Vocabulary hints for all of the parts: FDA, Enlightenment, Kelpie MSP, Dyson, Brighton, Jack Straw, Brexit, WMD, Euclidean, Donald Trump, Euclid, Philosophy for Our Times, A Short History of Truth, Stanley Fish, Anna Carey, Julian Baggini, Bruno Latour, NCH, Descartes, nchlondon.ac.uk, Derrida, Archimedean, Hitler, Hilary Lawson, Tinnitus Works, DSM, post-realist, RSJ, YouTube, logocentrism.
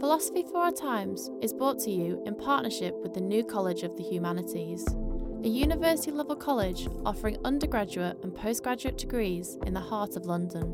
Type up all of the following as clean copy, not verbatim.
Philosophy for Our Times is brought to you in partnership with the New College of the Humanities, a university-level college offering undergraduate and postgraduate degrees in the heart of London.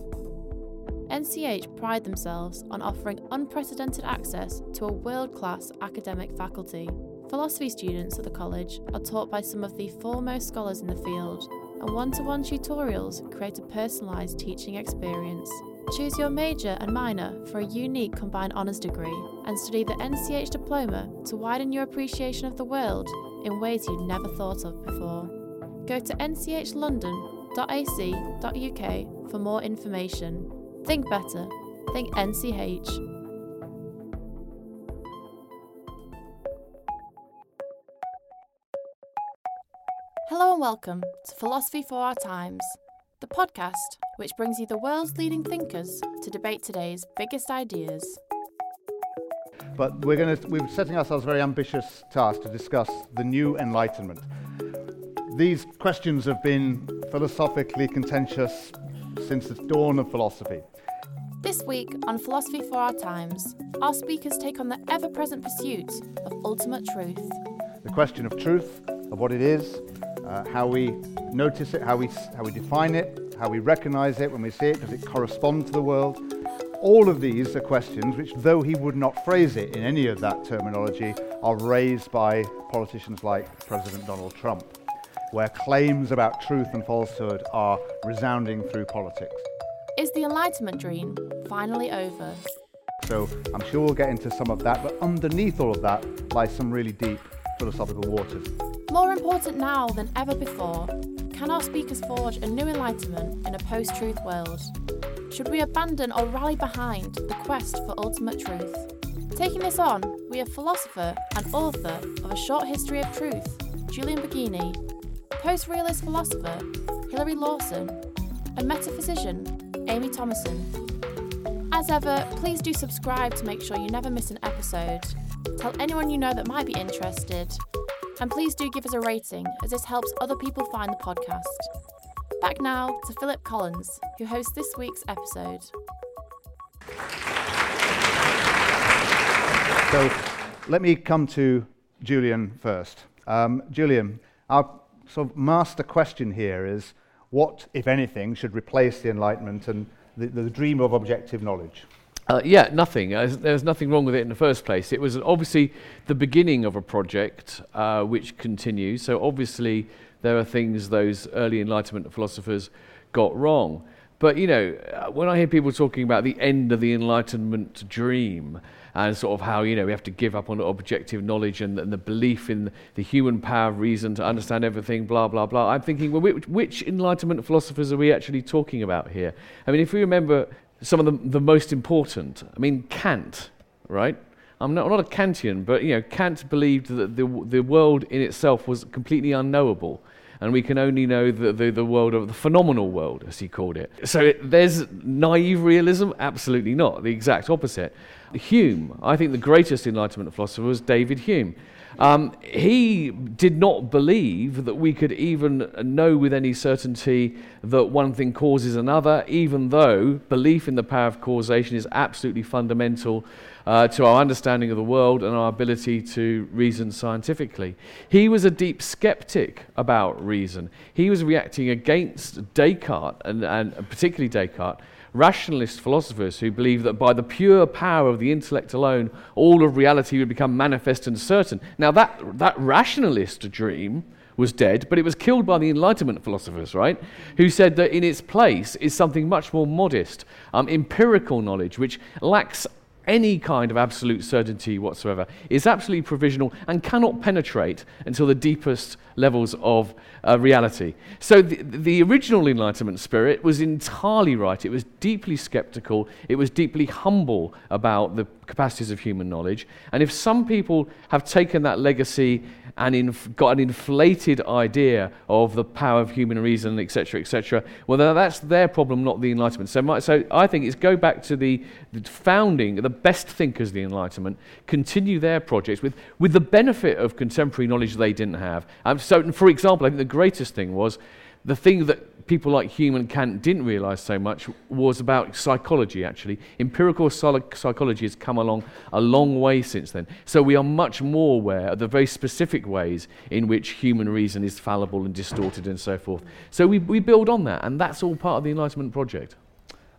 NCH pride themselves on offering unprecedented access to a world-class academic faculty. Philosophy students at the college are taught by some of the foremost scholars in the field, and one-to-one tutorials create a personalised teaching experience. Choose your major and minor for a unique combined honours degree and study the NCH diploma to widen your appreciation of the world in ways you'd never thought of before. Go to nchlondon.ac.uk for more information. Think better. Think NCH. Hello and welcome to Philosophy for Our Times, the podcast which brings you the world's leading thinkers to debate today's biggest ideas. But we're setting ourselves a very ambitious task to discuss the new Enlightenment. These questions have been philosophically contentious since the dawn of philosophy. This week on Philosophy for Our Times, our speakers take on the ever-present pursuit of ultimate truth. The question of truth, of what it is, how we notice it, how we define it, how we recognise it when we see it, does it correspond to the world? All of these are questions which, though he would not phrase it in any of that terminology, are raised by politicians like President Donald Trump, where claims about truth and falsehood are resounding through politics. Is the Enlightenment dream finally over? So I'm sure we'll get into some of that, but underneath all of that lies some really deep philosophical waters. More important now than ever before, can our speakers forge a new Enlightenment in a post-truth world? Should we abandon or rally behind the quest for ultimate truth? Taking this on, we have philosopher and author of A Short History of Truth, Julian Baggini, post-realist philosopher Hilary Lawson, and metaphysician Amie Thomasson. As ever, please do subscribe to make sure you never miss an episode. Tell anyone you know that might be interested, and please do give us a rating, as this helps other people find the podcast. Back now to Philip Collins, who hosts this week's episode. So let me come to Julian first. Julian, our sort of master question here is, what, if anything, should replace the Enlightenment and the dream of objective knowledge? Nothing. There's nothing wrong with it in the first place. It was obviously the beginning of a project which continues. So obviously there are things those early Enlightenment philosophers got wrong. But, you know, when I hear people talking about the end of the Enlightenment dream and sort of how, you know, we have to give up on objective knowledge and the belief in the human power of reason to understand everything, blah, blah, blah, I'm thinking, well, which Enlightenment philosophers are we actually talking about here? I mean, if we remember some of the most important, I mean, Kant, right? I'm not a Kantian, but, you know, Kant believed that the world in itself was completely unknowable, and we can only know the world of the phenomenal world, as he called it. So there's naive realism? Absolutely not, the exact opposite. Hume, I think the greatest Enlightenment philosopher was David Hume. He did not believe that we could even know with any certainty that one thing causes another, even though belief in the power of causation is absolutely fundamental to our understanding of the world and our ability to reason scientifically. He was a deep skeptic about reason. He was reacting against Descartes, and particularly Descartes, rationalist philosophers who believe that by the pure power of the intellect alone, all of reality would become manifest and certain. Now, that rationalist dream was dead, but it was killed by the Enlightenment philosophers, right, who said that in its place is something much more modest, empirical knowledge, which lacks any kind of absolute certainty whatsoever, is absolutely provisional and cannot penetrate until the deepest levels of reality. So the original Enlightenment spirit was entirely right. It was deeply skeptical. It was deeply humble about the capacities of human knowledge. And if some people have taken that legacy and got an inflated idea of the power of human reason, etc., etc., well, that's their problem, not the Enlightenment. So I think it's go back to the founding, the best thinkers of the Enlightenment, continue their projects with the benefit of contemporary knowledge they didn't have. So, for example, I think the greatest thing was the thing that people like Hume and Kant didn't realise so much was about psychology, actually. Empirical psychology has come along a long way since then. So we are much more aware of the very specific ways in which human reason is fallible and distorted and so forth. So we build on that, and that's all part of the Enlightenment project.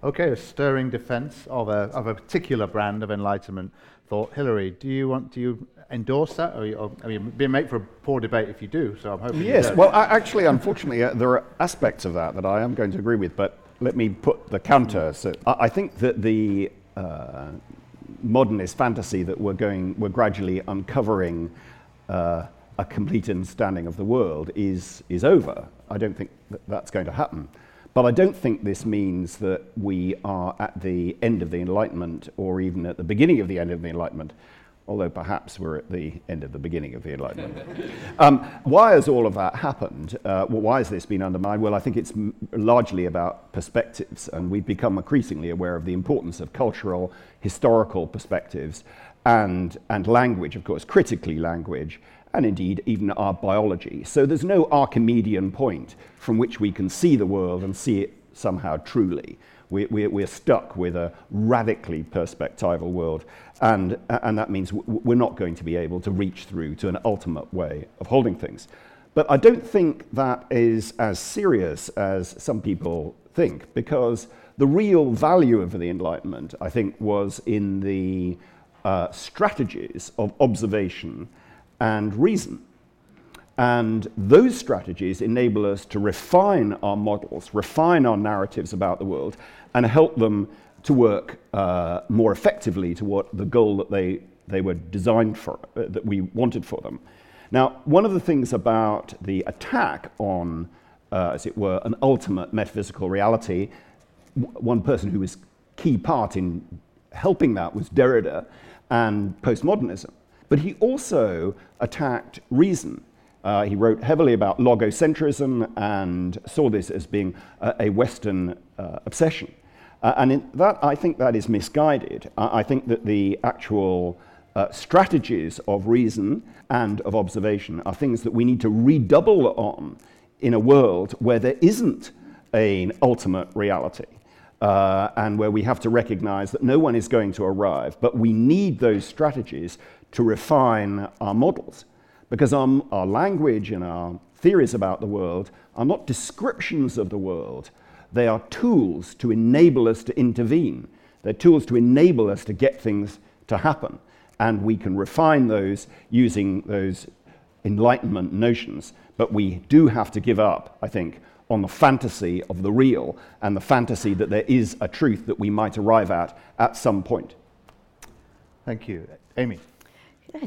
Okay, a stirring defence of a particular brand of Enlightenment thought. Hilary, do you endorse that? It'd be made for a poor debate if you do. So I'm hoping. Yes. You don't. Well, actually, unfortunately, there are aspects of that I am going to agree with. But let me put the counter. So I think that the modernist fantasy that we're gradually uncovering a complete understanding of the world is over. I don't think that's going to happen. But I don't think this means that we are at the end of the Enlightenment or even at the beginning of the end of the Enlightenment, although perhaps we're at the end of the beginning of the Enlightenment. Why has all of that happened? Why has this been undermined? Well, I think it's largely about perspectives, and we've become increasingly aware of the importance of cultural, historical perspectives and language, of course, critically language, and indeed even our biology. So there's no Archimedean point from which we can see the world and see it somehow truly. We're stuck with a radically perspectival world, and that means we're not going to be able to reach through to an ultimate way of holding things. But I don't think that is as serious as some people think, because the real value of the Enlightenment, I think, was in the strategies of observation and reason. And those strategies enable us to refine our models, refine our narratives about the world, and help them to work more effectively toward the goal that they were designed for, that we wanted for them. Now, one of the things about the attack on, as it were, an ultimate metaphysical reality, one person who was key part in helping that was Derrida and postmodernism. But he also attacked reason. He wrote heavily about logocentrism and saw this as being a Western obsession. And in that, I think that is misguided. I think that the actual strategies of reason and of observation are things that we need to redouble on in a world where there isn't an ultimate reality. And where we have to recognize that no one is going to arrive, but we need those strategies to refine our models, because our language and our theories about the world are not descriptions of the world. They are tools to enable us to intervene. They're tools to enable us to get things to happen, and we can refine those using those Enlightenment notions, but we do have to give up, I think, on the fantasy of the real and the fantasy that there is a truth that we might arrive at some point. Thank you. Amie.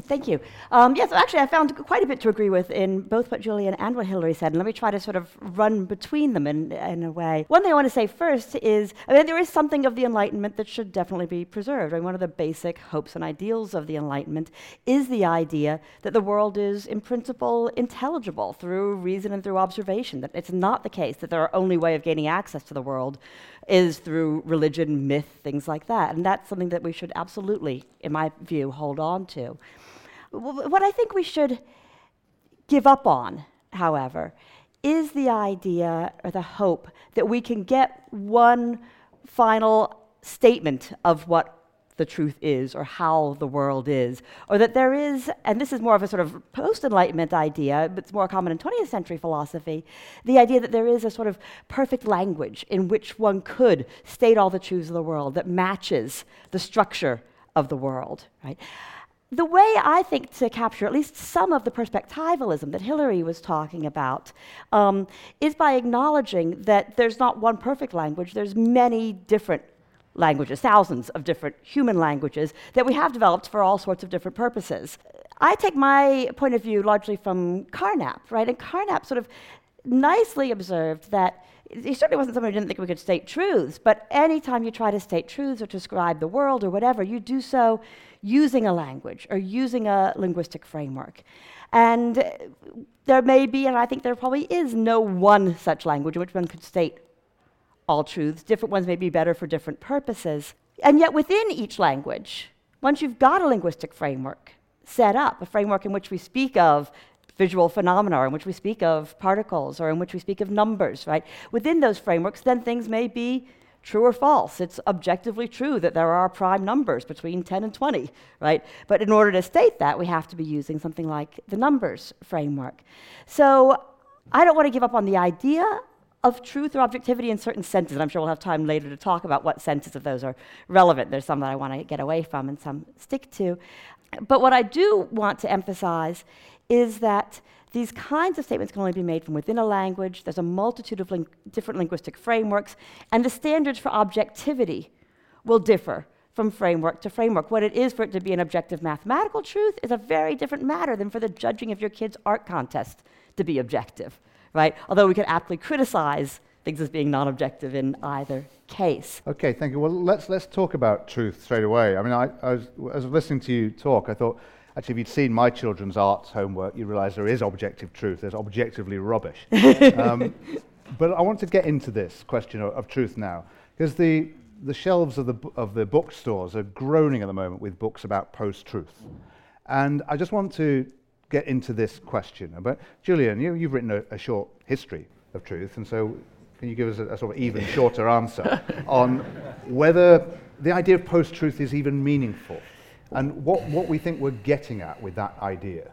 Thank you. Yes, actually, I found quite a bit to agree with in both what Julian and what Hilary said, and let me try to sort of run between them in a way. One thing I want to say first is, there is something of the Enlightenment that should definitely be preserved. I mean, one of the basic hopes and ideals of the Enlightenment is the idea that the world is, in principle, intelligible through reason and through observation, that it's not the case that our only way of gaining access to the world is through religion, myth, things like that. And that's something that we should absolutely, in my view, hold on to. What I think we should give up on, however, is the idea or the hope that we can get one final statement of what the truth is or how the world is, or that there is, and this is more of a sort of post-Enlightenment idea, but it's more common in 20th century philosophy, the idea that there is a sort of perfect language in which one could state all the truths of the world that matches the structure of the world, right? The way I think to capture at least some of the perspectivalism that Hilary was talking about is by acknowledging that there's not one perfect language, there's many different languages, thousands of different human languages that we have developed for all sorts of different purposes. I take my point of view largely from Carnap, right? And Carnap sort of nicely observed that he certainly wasn't someone who didn't think we could state truths, but any time you try to state truths or to describe the world or whatever, you do so using a language or using a linguistic framework. And there may be, and I think there probably is, no one such language in which one could state all truths. Different ones may be better for different purposes. And yet within each language, once you've got a linguistic framework set up, a framework in which we speak of visual phenomena, or in which we speak of particles, or in which we speak of numbers, right? Within those frameworks, then things may be true or false. It's objectively true that there are prime numbers between 10 and 20, right? But in order to state that, we have to be using something like the numbers framework. So I don't want to give up on the idea of truth or objectivity in certain senses, and I'm sure we'll have time later to talk about what senses of those are relevant. There's some that I want to get away from and some stick to. But what I do want to emphasize is that these kinds of statements can only be made from within a language. There's a multitude of different linguistic frameworks, and the standards for objectivity will differ from framework to framework. What it is for it to be an objective mathematical truth is a very different matter than for the judging of your kid's art contest to be objective, right? Although we could aptly criticize things as being non-objective in either case. Okay, thank you. Well, let's talk about truth straight away. I mean, I was listening to you talk, I thought, actually, if you'd seen my children's arts homework, you realise there is objective truth. There's objectively rubbish. But I want to get into this question of truth now, because the shelves of the bookstores are groaning at the moment with books about post-truth. And I just want to get into this question. But Julian, you've written a short history of truth, and so can you give us a sort of even shorter answer on whether the idea of post-truth is even meaningful? And what we think we're getting at with that idea?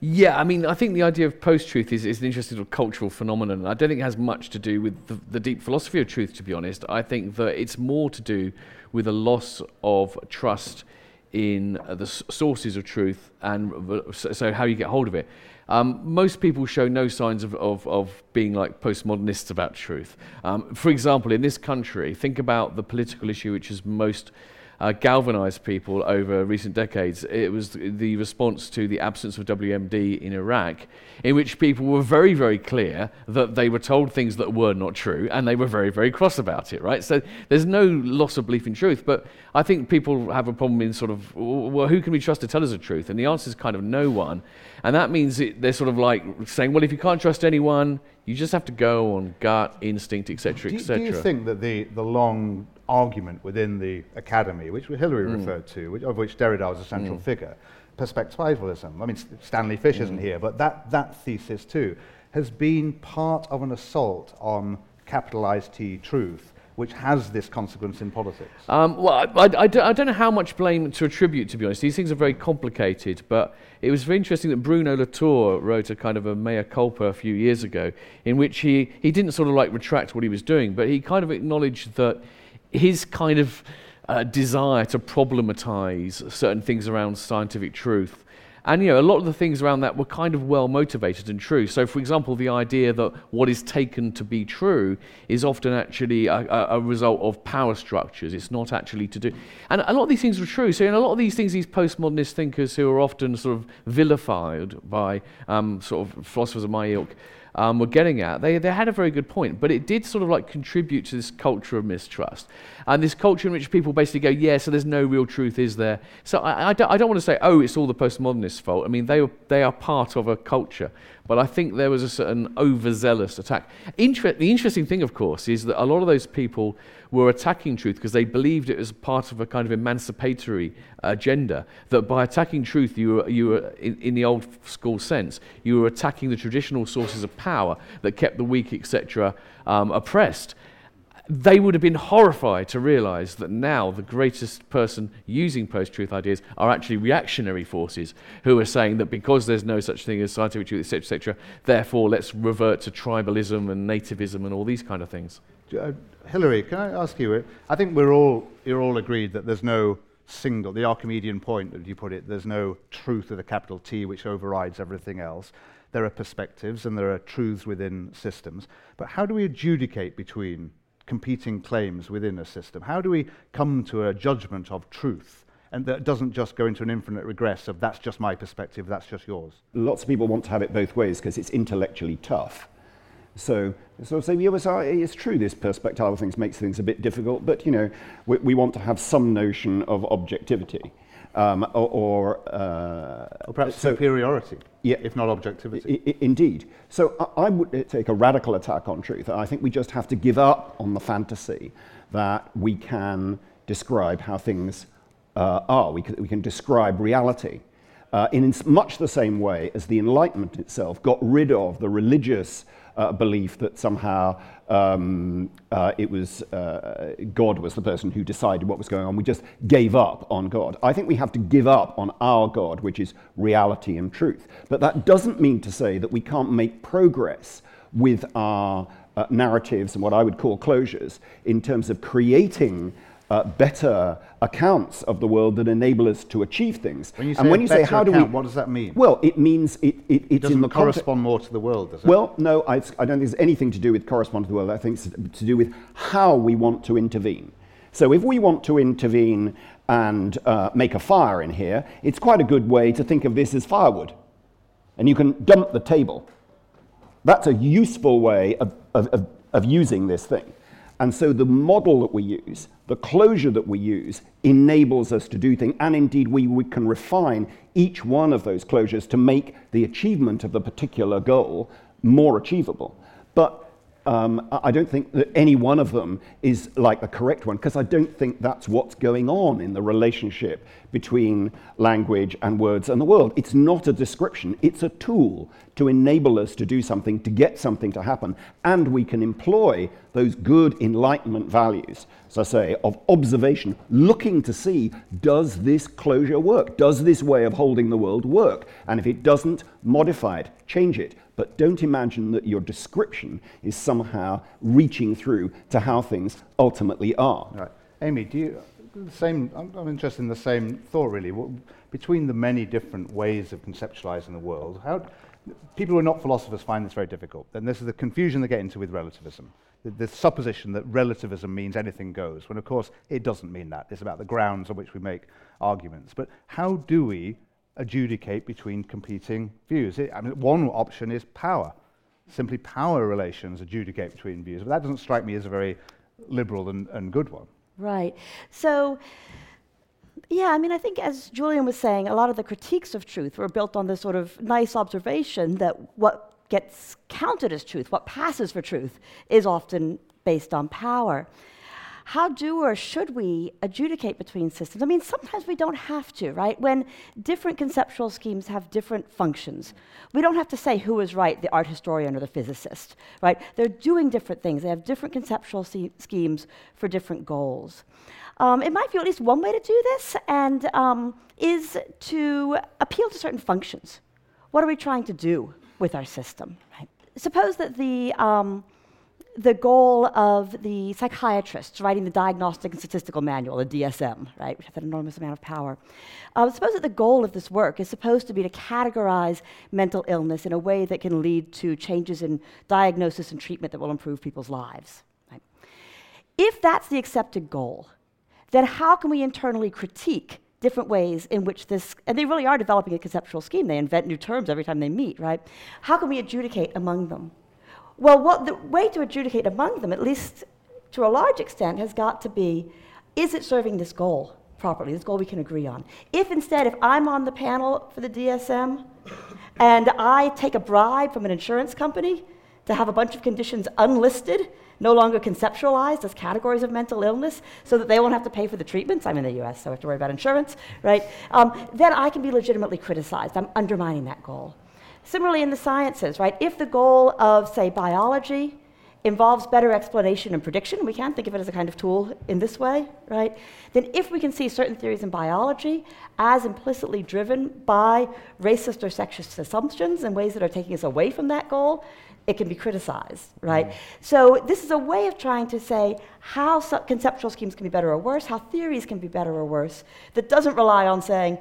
Yeah, I mean, I think the idea of post-truth is an interesting sort of cultural phenomenon. I don't think it has much to do with the deep philosophy of truth, to be honest. I think that it's more to do with a loss of trust in the sources of truth and so how you get hold of it. Most people show no signs of being like postmodernists about truth. For example, in this country, think about the political issue which is most galvanised people over recent decades. It was the response to the absence of WMD in Iraq, in which people were very, very clear that they were told things that were not true, and they were very, very cross about it, right? So there's no loss of belief in truth, but I think people have a problem in sort of, well, who can we trust to tell us the truth? And the answer is kind of no one. And that means they're sort of like saying, well, if you can't trust anyone, you just have to go on gut, instinct, etc., etc. Do you think that the long argument within the academy, which Hilary referred to, of which Derrida was a central figure, perspectivalism, I mean, Stanley Fish isn't here, but that thesis too, has been part of an assault on capitalised T truth, which has this consequence in politics? I don't know how much blame to attribute, to be honest. These things are very complicated, but it was very interesting that Bruno Latour wrote a kind of a mea culpa a few years ago, in which he didn't sort of like retract what he was doing, but he kind of acknowledged that his kind of desire to problematize certain things around scientific truth. And, you know, a lot of the things around that were kind of well-motivated and true. So, for example, the idea that what is taken to be true is often actually a result of power structures. It's not actually to do... And a lot of these things were true. So, in a lot of these things, these postmodernist thinkers who are often sort of vilified by sort of philosophers of my ilk were getting at, they had a very good point. But it did sort of like contribute to this culture of mistrust. And this culture in which people basically go, yeah, so there's no real truth, is there? So I don't want to say, oh, it's all the postmodernists' fault. I mean, they are part of a culture, but I think there was a certain overzealous attack. The interesting thing, of course, is that a lot of those people were attacking truth because they believed it was part of a kind of emancipatory agenda, that by attacking truth, you were in the old school sense, you were attacking the traditional sources of power that kept the weak, etc., oppressed. they would have been horrified to realise that now the greatest person using post-truth ideas are actually reactionary forces who are saying that because there's no such thing as scientific truth, etc., etc., therefore let's revert to tribalism and nativism and all these kind of things. Hilary, can I ask you? I think you're all agreed that there's no single, the Archimedean point, as you put it, there's no truth with a capital T which overrides everything else. There are perspectives and there are truths within systems. But how do we adjudicate between competing claims within a system? How do we come to a judgment of truth? And that doesn't just go into an infinite regress of that's just my perspective, that's just yours. Lots of people want to have it both ways because it's intellectually tough. So say, it's true this perspectival thing makes things a bit difficult, but we want to have some notion of objectivity. Or perhaps superiority, if not objectivity. Indeed. So I would take a radical attack on truth. I think we just have to give up on the fantasy that we can describe how things are. We can describe reality in much the same way as the Enlightenment itself got rid of the religious belief that somehow it was God was the person who decided what was going on. We just gave up on God. I think we have to give up on our God, which is reality and truth. But that doesn't mean to say that we can't make progress with our narratives and what I would call closures in terms of creating better accounts of the world that enable us to achieve things. When you say how account, do we? What does that mean? Well, it means it doesn't in the correspond more to the world, does it? Well, no, I don't think it's anything to do with correspond to the world. I think it's to do with how we want to intervene. So if we want to intervene and make a fire in here, it's quite a good way to think of this as firewood, and you can dump the table. That's a useful way of using this thing. And so the model that we use, the closure that we use, enables us to do things, and indeed we can refine each one of those closures to make the achievement of the particular goal more achievable. But I don't think that any one of them is like the correct one, because I don't think that's what's going on in the relationship between language and words and the world. It's not a description, it's a tool to enable us to do something, to get something to happen, and we can employ those good Enlightenment values, as I say, of observation, looking to see, does this closure work? Does this way of holding the world work? And if it doesn't, modify it, change it, but don't imagine that your description is somehow reaching through to how things ultimately are. Right. Amie, I'm interested in the same thought, really. Between the many different ways of conceptualizing the world, how people who are not philosophers find this very difficult. And this is the confusion they get into with relativism. The supposition that relativism means anything goes, when of course it doesn't mean that. It's about the grounds on which we make arguments. But how do we adjudicate between competing views? One option is power. Simply power relations adjudicate between views. But that doesn't strike me as a very liberal and good one. Right. So, I think as Julian was saying, a lot of the critiques of truth were built on this sort of nice observation that what gets counted as truth, what passes for truth, is often based on power. How do or should we adjudicate between systems? Sometimes we don't have to, right? When different conceptual schemes have different functions, we don't have to say who is right, the art historian or the physicist, right? They're doing different things. They have different conceptual schemes for different goals. In my view, at least one way to do this is to appeal to certain functions. What are we trying to do with our system, right? Suppose that the goal of the psychiatrists writing the Diagnostic and Statistical Manual, the DSM, right, which has an enormous amount of power. Suppose that the goal of this work is supposed to be to categorize mental illness in a way that can lead to changes in diagnosis and treatment that will improve people's lives, right? If that's the accepted goal, then how can we internally critique different ways in which this, and they really are developing a conceptual scheme, they invent new terms every time they meet, right? How can we adjudicate among them? Well, what the way to adjudicate among them, at least to a large extent, has got to be, is it serving this goal properly, this goal we can agree on? If I'm on the panel for the DSM and I take a bribe from an insurance company to have a bunch of conditions unlisted, no longer conceptualized as categories of mental illness, so that they won't have to pay for the treatments, I'm in the US, so I have to worry about insurance, right? Then I can be legitimately criticized. I'm undermining that goal. Similarly in the sciences, right? If the goal of, say, biology involves better explanation and prediction, we can think of it as a kind of tool in this way, right? Then if we can see certain theories in biology as implicitly driven by racist or sexist assumptions in ways that are taking us away from that goal, it can be criticized, right? So this is a way of trying to say how conceptual schemes can be better or worse, how theories can be better or worse, that doesn't rely on saying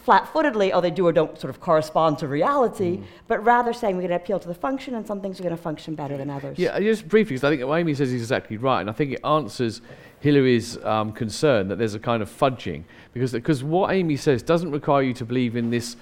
flat-footedly, oh, they do or don't sort of correspond to reality, but rather saying we're going to appeal to the function and some things are going to function better than others. Yeah, just briefly, because I think what Amie says is exactly right, and I think it answers Hilary's concern that there's a kind of fudging, because what Amie says doesn't require you to believe in this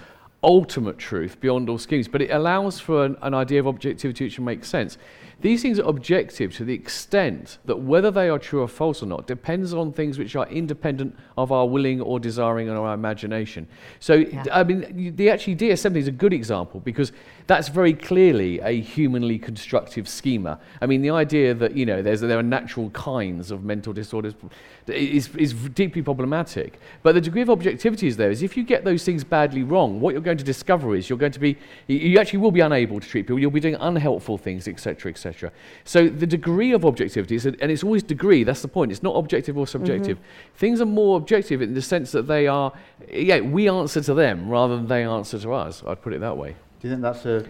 ultimate truth beyond all schemes, but it allows for an idea of objectivity which makes sense. These things are objective to the extent that whether they are true or false or not depends on things which are independent of our willing or desiring and our imagination. So, I mean, the actually DSM is a good example because that's very clearly a humanly constructive schema. I mean, the idea that, you know, there are natural kinds of mental disorders is deeply problematic. But the degree of objectivity is there is if you get those things badly wrong, what you're going to discover is you're going to be, you actually will be unable to treat people, you'll be doing unhelpful things, etc., etc. So the degree of objectivity, and it's always degree, that's the point, it's not objective or subjective. Things are more objective in the sense that they are, we answer to them rather than they answer to us, I'd put it that way. Do you think that's a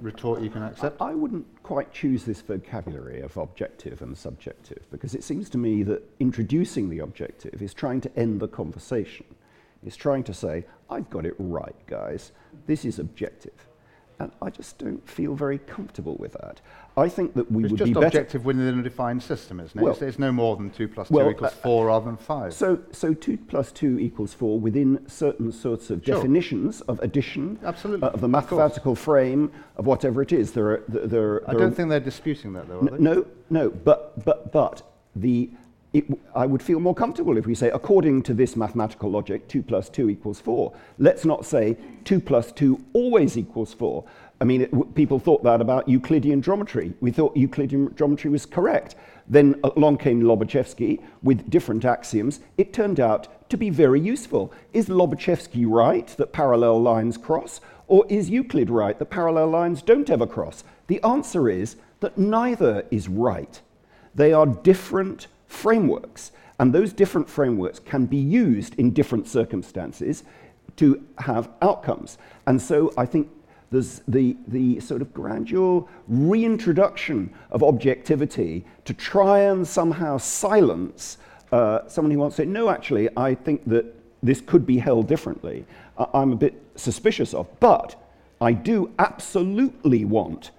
retort you can accept? I wouldn't quite choose this vocabulary of objective and subjective, because it seems to me that introducing the objective is trying to end the conversation. It's trying to say, I've got it right, guys. This is objective. And I just don't feel very comfortable with that. I think that we would be better... It's just objective within a defined system, isn't it? Well, it's no more than 2 plus 2 equals 4 rather than 5. So 2 plus 2 equals 4 within certain sorts of definitions of addition, of the mathematical frame, of whatever it is. I don't think they're disputing that, though, are they? No, I would feel more comfortable if we say, according to this mathematical logic, 2 plus 2 equals 4. Let's not say 2 plus 2 always equals 4. I mean, people thought that about Euclidean geometry. We thought Euclidean geometry was correct. Then along came Lobachevsky with different axioms. It turned out to be very useful. Is Lobachevsky right that parallel lines cross? Or is Euclid right that parallel lines don't ever cross? The answer is that neither is right. They are different frameworks, and those different frameworks can be used in different circumstances to have outcomes. And so I think there's the sort of gradual reintroduction of objectivity to try and somehow silence someone who wants to say, no, actually, I think that this could be held differently. I'm a bit suspicious of, but I do absolutely want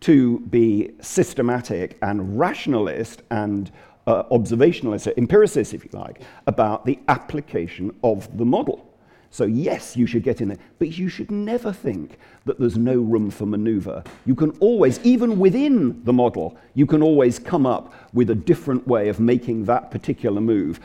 to be systematic and rationalist and observationalist, empiricist, if you like, about the application of the model. So yes, you should get in there, but you should never think that there's no room for manoeuvre. You can always, even within the model, you can always come up with a different way of making that particular move,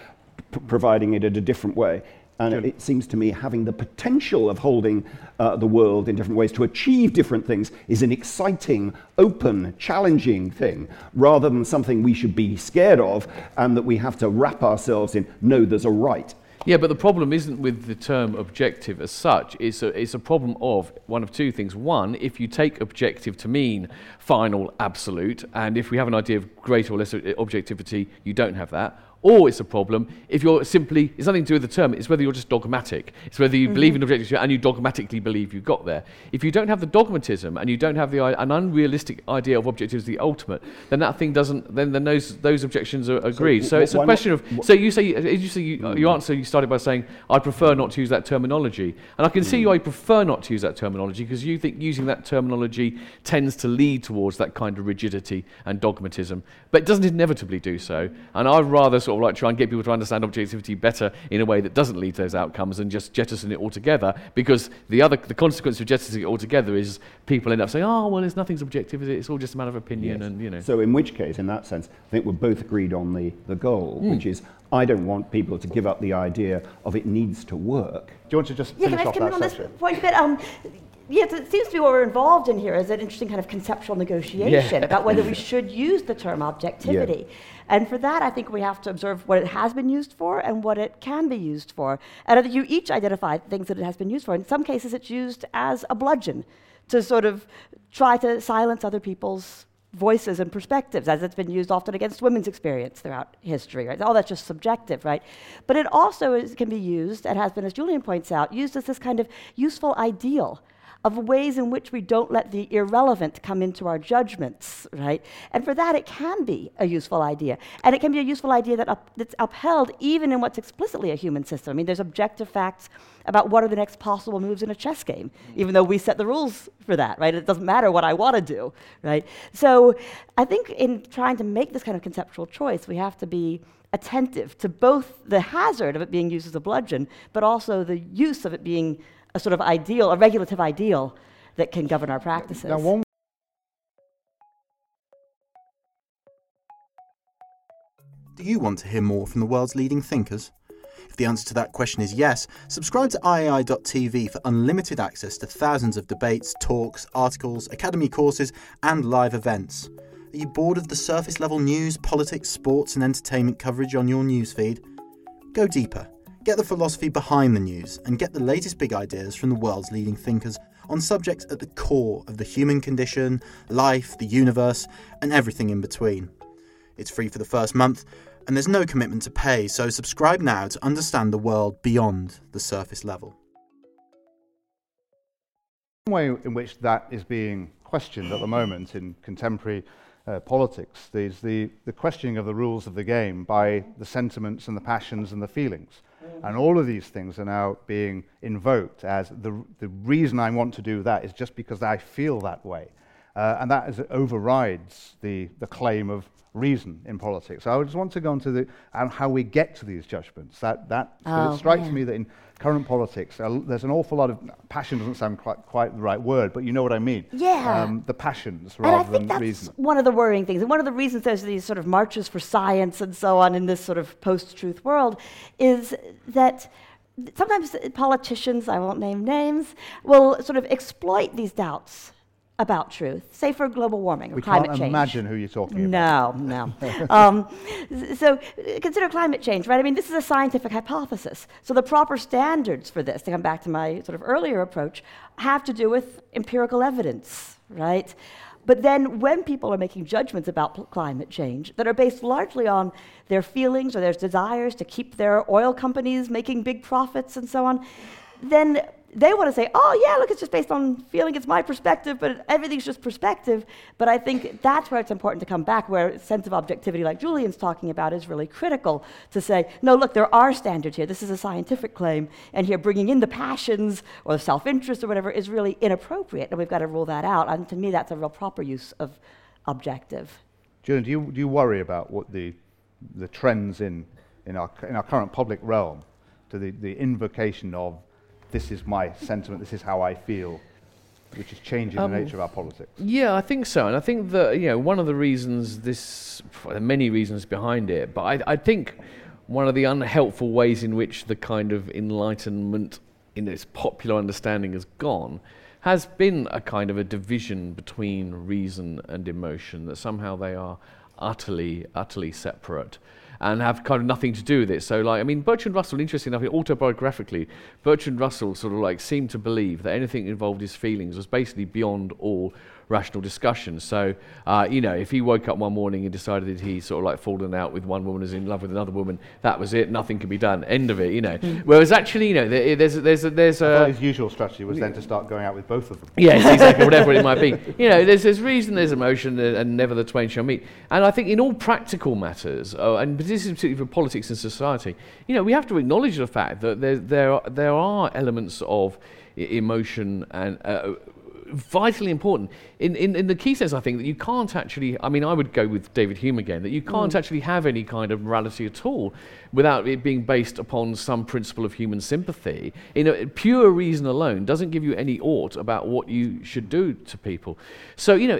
providing it at a different way. And it seems to me having the potential of holding the world in different ways to achieve different things is an exciting, open, challenging thing, rather than something we should be scared of and that we have to wrap ourselves in, no, there's a right. Yeah, but the problem isn't with the term objective as such. It's a problem of one of two things. One, if you take objective to mean final absolute, and if we have an idea of greater or lesser objectivity, you don't have that. Or it's a problem if you're simply, it's nothing to do with the term, it's whether you're just dogmatic. It's whether you believe in objectivity and you dogmatically believe you got there. If you don't have the dogmatism and you don't have an unrealistic idea of objective as the ultimate, then that thing doesn't, then those objections are agreed. So it's a question of, so you answer, you started by saying, I prefer not to use that terminology. And I can see why you prefer not to use that terminology because you think using that terminology tends to lead towards that kind of rigidity and dogmatism. But it doesn't inevitably do so. And I'd rather sort of like try and get people to understand objectivity better in a way that doesn't lead to those outcomes and just jettison it altogether, because the consequence of jettisoning it altogether is people end up saying, oh, well, there's nothing's objective, is it? It's all just a matter of opinion, and you know. So in which case, in that sense, I think we're both agreed on the goal, which is I don't want people to give up the idea of it needs to work. Do you want to just finish off that section? Yes, it seems to be what we're involved in here is an interesting kind of conceptual negotiation about whether we should use the term objectivity. Yeah. And for that, I think we have to observe what it has been used for and what it can be used for. And I think you each identify things that it has been used for. In some cases, it's used as a bludgeon to sort of try to silence other people's voices and perspectives, as it's been used often against women's experience throughout history, right? All that's just subjective, right? But it also can be used, and has been, as Julian points out, used as this kind of useful ideal of ways in which we don't let the irrelevant come into our judgments, right? And for that, it can be a useful idea. And it can be a useful idea that that's upheld even in what's explicitly a human system. I mean, there's objective facts about what are the next possible moves in a chess game, even though we set the rules for that, right? It doesn't matter what I want to do, right? So I think in trying to make this kind of conceptual choice, we have to be attentive to both the hazard of it being used as a bludgeon, but also the use of it being a sort of ideal, a regulative ideal that can govern our practices. Now, do you want to hear more from the world's leading thinkers? If the answer to that question is yes, subscribe to IAI.tv for unlimited access to thousands of debates, talks, articles, academy courses, and live events. Are you bored of the surface-level news, politics, sports, and entertainment coverage on your newsfeed? Go deeper. Get the philosophy behind the news and get the latest big ideas from the world's leading thinkers on subjects at the core of the human condition, life, the universe, and everything in between. It's free for the first month, and there's no commitment to pay, so subscribe now to understand the world beyond the surface level. One way in which that is being questioned at the moment in contemporary politics is the questioning of the rules of the game by the sentiments and the passions and the feelings. And all of these things are now being invoked as the reason I want to do that is just because I feel that way. And that overrides the claim of reason in politics. So I just want to go on to how we get to these judgments. It strikes me that in current politics, there's an awful lot of passion. Doesn't sound quite the right word, but you know what I mean. Yeah. The passions rather than reason. And I think that's one of the worrying things. And one of the reasons there's these sort of marches for science and so on in this sort of post-truth world is that sometimes politicians, I won't name names, will sort of exploit these doubts about truth, say for global warming or climate change. We can't imagine who you're talking about. No. So consider climate change, right? I mean, this is a scientific hypothesis. So the proper standards for this, to come back to my sort of earlier approach, have to do with empirical evidence, right? But then when people are making judgments about climate change that are based largely on their feelings or their desires to keep their oil companies making big profits and so on, then they want to say, oh, yeah, look, it's just based on feeling, it's my perspective, but everything's just perspective. But I think that's where it's important to come back, where a sense of objectivity, like Julian's talking about, is really critical to say, no, look, there are standards here. This is a scientific claim, and here bringing in the passions or the self-interest or whatever is really inappropriate, and we've got to rule that out. And to me, that's a real proper use of objective. Julian, do you worry about what the trends in our current public realm to the invocation of this is my sentiment, this is how I feel, which is changing the nature of our politics? Yeah, I think so. And I think that, you know, one of the reasons there are many reasons behind it, but I think one of the unhelpful ways in which the kind of Enlightenment in its popular understanding has gone has been a kind of a division between reason and emotion, that somehow they are utterly, utterly separate and have kind of nothing to do with it. So, like, I mean, Bertrand Russell, interesting enough, autobiographically, Bertrand Russell sort of like seemed to believe that anything involved his feelings was basically beyond all rational discussion. So, you know, if he woke up one morning and decided that he sort of like fallen out with one woman, is in love with another woman, that was it. Nothing could be done. End of it. You know. Whereas actually, you know, there's his usual strategy was then to start going out with both of them. Yes, exactly. Whatever it might be. You know, there's reason, there's emotion, and never the twain shall meet. And I think in all practical matters, and this is particularly for politics and society, you know, we have to acknowledge the fact that there are elements of emotion and vitally important. In the key sense, I think, that you can't actually, I mean, I would go with David Hume again, that you can't actually have any kind of morality at all without it being based upon some principle of human sympathy. Pure reason alone doesn't give you any aught about what you should do to people. So, you know,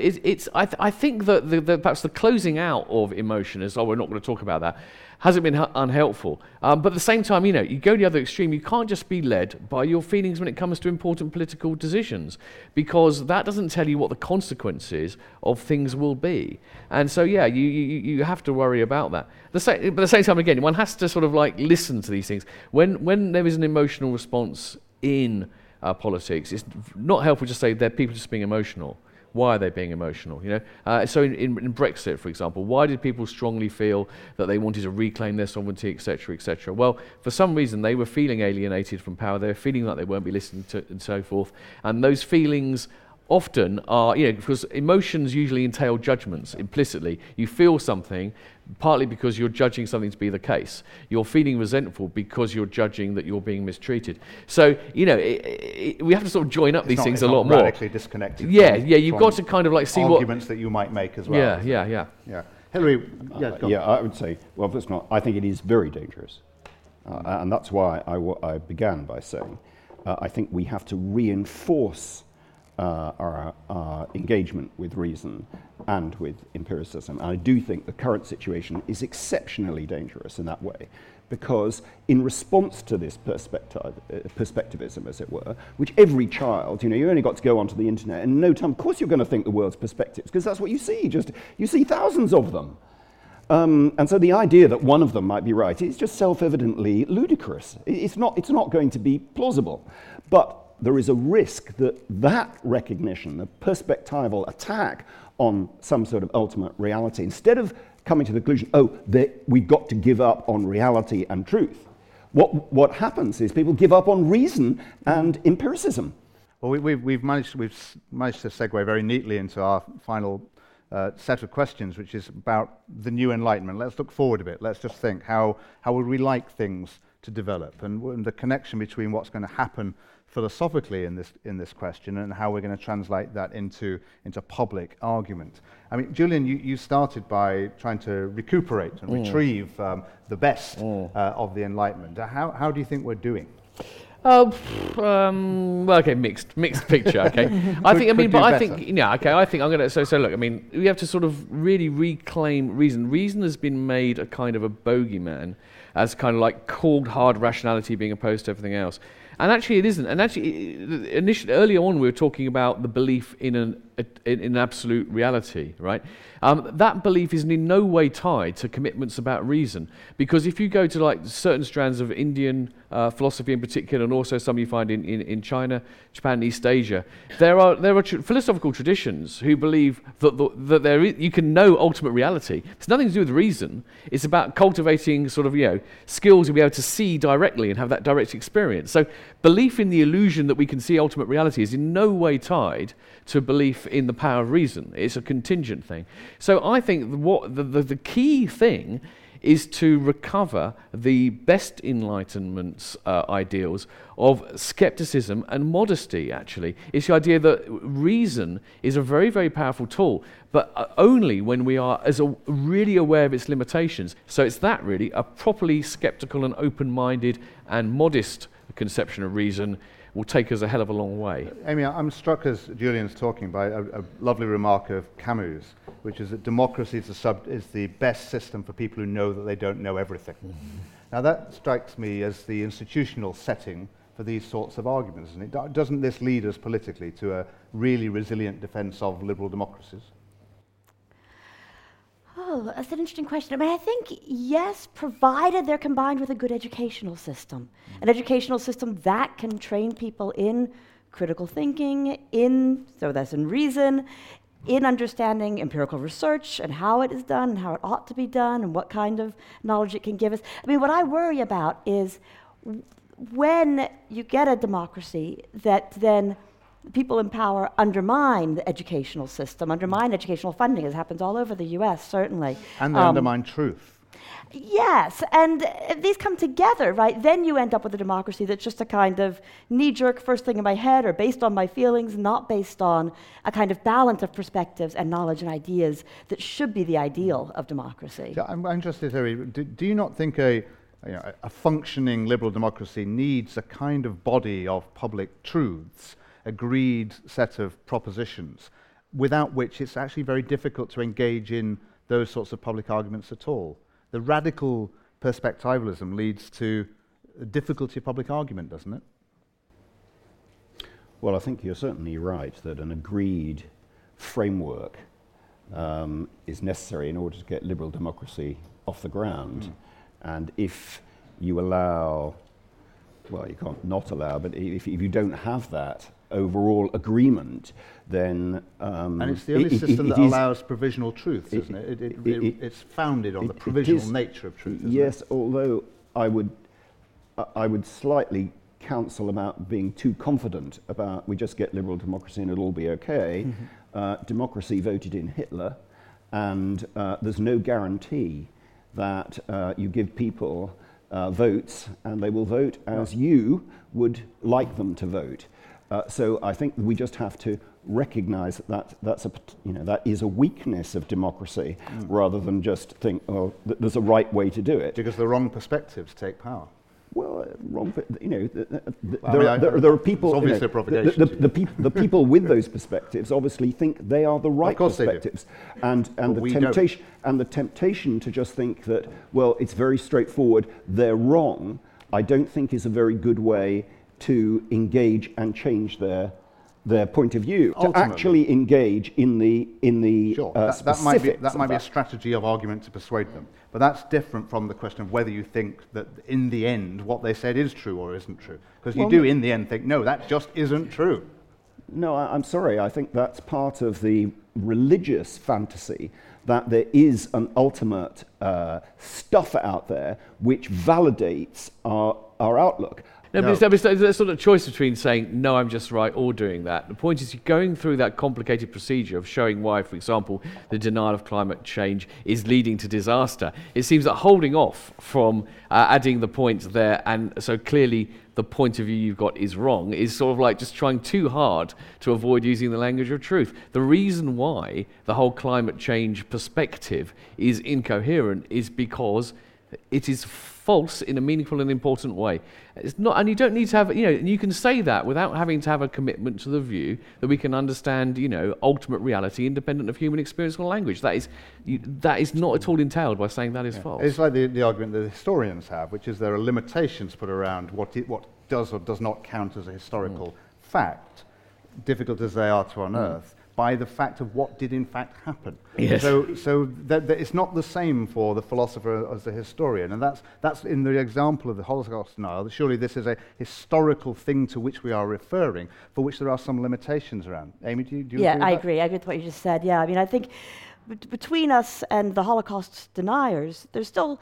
I think that perhaps the closing out of emotion is, oh, we're not going to talk about that, hasn't been unhelpful. But at the same time, you know, you go to the other extreme, you can't just be led by your feelings when it comes to important political decisions, because that doesn't tell you what the consequences of things will be. And so, yeah, you have to worry about that. But at the same time, again, one has to sort of like listen to these things. When there is an emotional response in politics, it's not helpful to say they're people just being emotional. Why are they being emotional? You know, so in Brexit, for example, why did people strongly feel that they wanted to reclaim their sovereignty, etc., etc.? Well, for some reason, they were feeling alienated from power. They were feeling like they weren't being listened to, and so forth. And those feelings often are, you know, because emotions usually entail judgments implicitly. You feel something partly because you're judging something to be the case. You're feeling resentful because you're judging that you're being mistreated. So, you know, we have to sort of join up these things a lot more. It's not radically disconnected. Yeah, you've got to kind of like see what arguments that you might make as well. Yeah. Hilary, I would say, well, that's not. I think it is very dangerous, and that's why I began by saying, I think we have to reinforce our engagement with reason and with empiricism. And I do think the current situation is exceptionally dangerous in that way, because in response to this perspectivism, as it were, which every child, you know, you only got to go onto the internet and in no time, of course you're going to think the world's perspectives, because that's what you see, you see thousands of them. And so the idea that one of them might be right is just self-evidently ludicrous. It's not going to be plausible. But there is a risk that recognition, the perspectival attack on some sort of ultimate reality, instead of coming to the conclusion, we've got to give up on reality and truth, what happens is people give up on reason and empiricism. Well, we've managed to segue very neatly into our final set of questions, which is about the new Enlightenment. Let's look forward a bit. Let's just think, how would we like things to develop, and the connection between what's going to happen philosophically in this question and how we're going to translate that into public argument. I mean, Julian, you started by trying to recuperate and retrieve the best of the Enlightenment. How do you think we're doing? Okay, mixed picture. Okay, I think I'm gonna. So look. I mean, we have to sort of really reclaim reason. Reason has been made a kind of a bogeyman, as kind of like cold hard rationality being opposed to everything else. And actually, it isn't. And actually, initially, earlier on, we were talking about the belief in absolute reality, right? That belief is in no way tied to commitments about reason, because if you go to like certain strands of Indian philosophy in particular, and also some you find in China, Japan, East Asia, there are philosophical traditions who believe that you can know ultimate reality. It's nothing to do with reason. It's about cultivating sort of, you know, skills to be able to see directly and have that direct experience. So belief in the illusion that we can see ultimate reality is in no way tied to belief in the power of reason. It's a contingent thing. So I think the key thing is to recover the best Enlightenment's ideals of skepticism and modesty, actually. It's the idea that reason is a very, very powerful tool, but only when we are really aware of its limitations. So it's that really, a properly skeptical and open-minded and modest conception of reason will take us a hell of a long way. Amie, I'm struck as Julian's talking by a lovely remark of Camus, which is that democracy is the best system for people who know that they don't know everything. Mm-hmm. Now that strikes me as the institutional setting for these sorts of arguments, and doesn't this lead us politically to a really resilient defence of liberal democracies? Oh, that's an interesting question. I mean, I think, yes, provided they're combined with a good educational system. An educational system that can train people in critical thinking, in reason, in understanding empirical research and how it is done and how it ought to be done and what kind of knowledge it can give us. I mean, what I worry about is when you get a democracy that then people in power undermine the educational system, undermine educational funding, as happens all over the US, certainly. And they undermine truth. Yes, and if these come together, right, then you end up with a democracy that's just a kind of knee-jerk first thing in my head or based on my feelings, not based on a kind of balance of perspectives and knowledge and ideas that should be the ideal of democracy. So I'm interested, Hilary, do you not think a functioning liberal democracy needs a kind of body of public truths, agreed set of propositions, without which it's actually very difficult to engage in those sorts of public arguments at all? The radical perspectivalism leads to the difficulty of public argument, doesn't it? Well, I think you're certainly right that an agreed framework is necessary in order to get liberal democracy off the ground. And if you allow well, you can't not allow, but if you don't have that overall agreement, then... and it's the only system that allows provisional truths, isn't it? It's founded on the provisional nature of truth, isn't it? Yes, although I would slightly counsel about being too confident about we just get liberal democracy and it'll all be okay. Mm-hmm. Democracy voted in Hitler, and there's no guarantee that you give people votes and they will vote as you would like them to vote. So I think we just have to recognise that is a weakness of democracy, rather than just think, oh, there's a right way to do it. Because the wrong perspectives take power. Well, wrong. You know, there are people. It's obviously a provocation. The people with those perspectives obviously think they are the right perspectives, and the temptation to just think that, well, it's very straightforward. They're wrong. I don't think is a very good way to engage and change their point of view. Ultimately, to actually engage in the sure. That might be a strategy of argument to persuade them. But that's different from the question of whether you think that in the end what they said is true or isn't true. Because you do in the end think, no, that just isn't true. No, I'm sorry. I think that's part of the religious fantasy that there is an ultimate stuff out there which validates our outlook. No, but there's a sort of choice between saying, no, I'm just right, or doing that. The point is, you're going through that complicated procedure of showing why, for example, the denial of climate change is leading to disaster. It seems that holding off from adding the point there, and so clearly the point of view you've got is wrong, is sort of like just trying too hard to avoid using the language of truth. The reason why the whole climate change perspective is incoherent is because it is false in a meaningful and important way. It's not, and you don't need to have, you know, you can say that without having to have a commitment to the view that we can understand, you know, ultimate reality independent of human experience or language. That is not at all entailed by saying that is false. It's like the argument that historians have, which is there are limitations put around what does or does not count as a historical fact, difficult as they are to unearth, by the fact of what did in fact happen. Yes. So it's not the same for the philosopher as the historian, and that's in the example of the Holocaust denial. Surely this is a historical thing to which we are referring, for which there are some limitations around. Amie, do you agree with that? Yeah, I agree. I agree with what you just said. Yeah, I mean, I think between us and the Holocaust deniers, there's still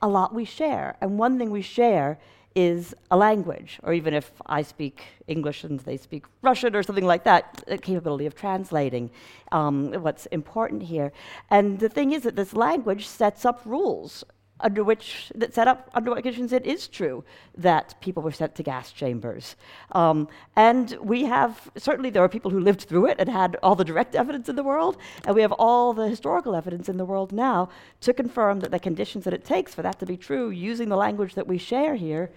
a lot we share, and one thing we share is a language, or even if I speak English and they speak Russian or something like that, the capability of translating what's important here. And the thing is that this language sets up rules under what conditions it is true that people were sent to gas chambers. And we have, certainly there are people who lived through it and had all the direct evidence in the world, and we have all the historical evidence in the world now to confirm that the conditions that it takes for that to be true, using the language that we share here,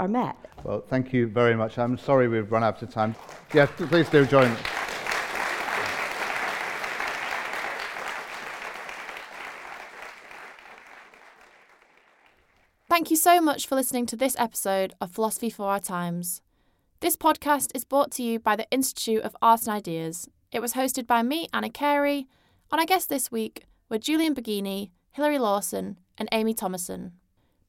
are met. Well, thank you very much. I'm sorry we've run out of time. Yes, please do join us. Thank you so much for listening to this episode of Philosophy for Our Times. This podcast is brought to you by the Institute of Art and Ideas. It was hosted by me, Anna Carey, and our guests this week were Julian Baggini, Hilary Lawson, and Amie Thomasson.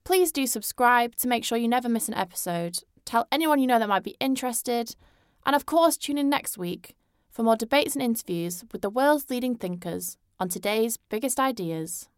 Please do subscribe to make sure you never miss an episode. Tell anyone you know that might be interested. And of course, tune in next week for more debates and interviews with the world's leading thinkers on today's biggest ideas.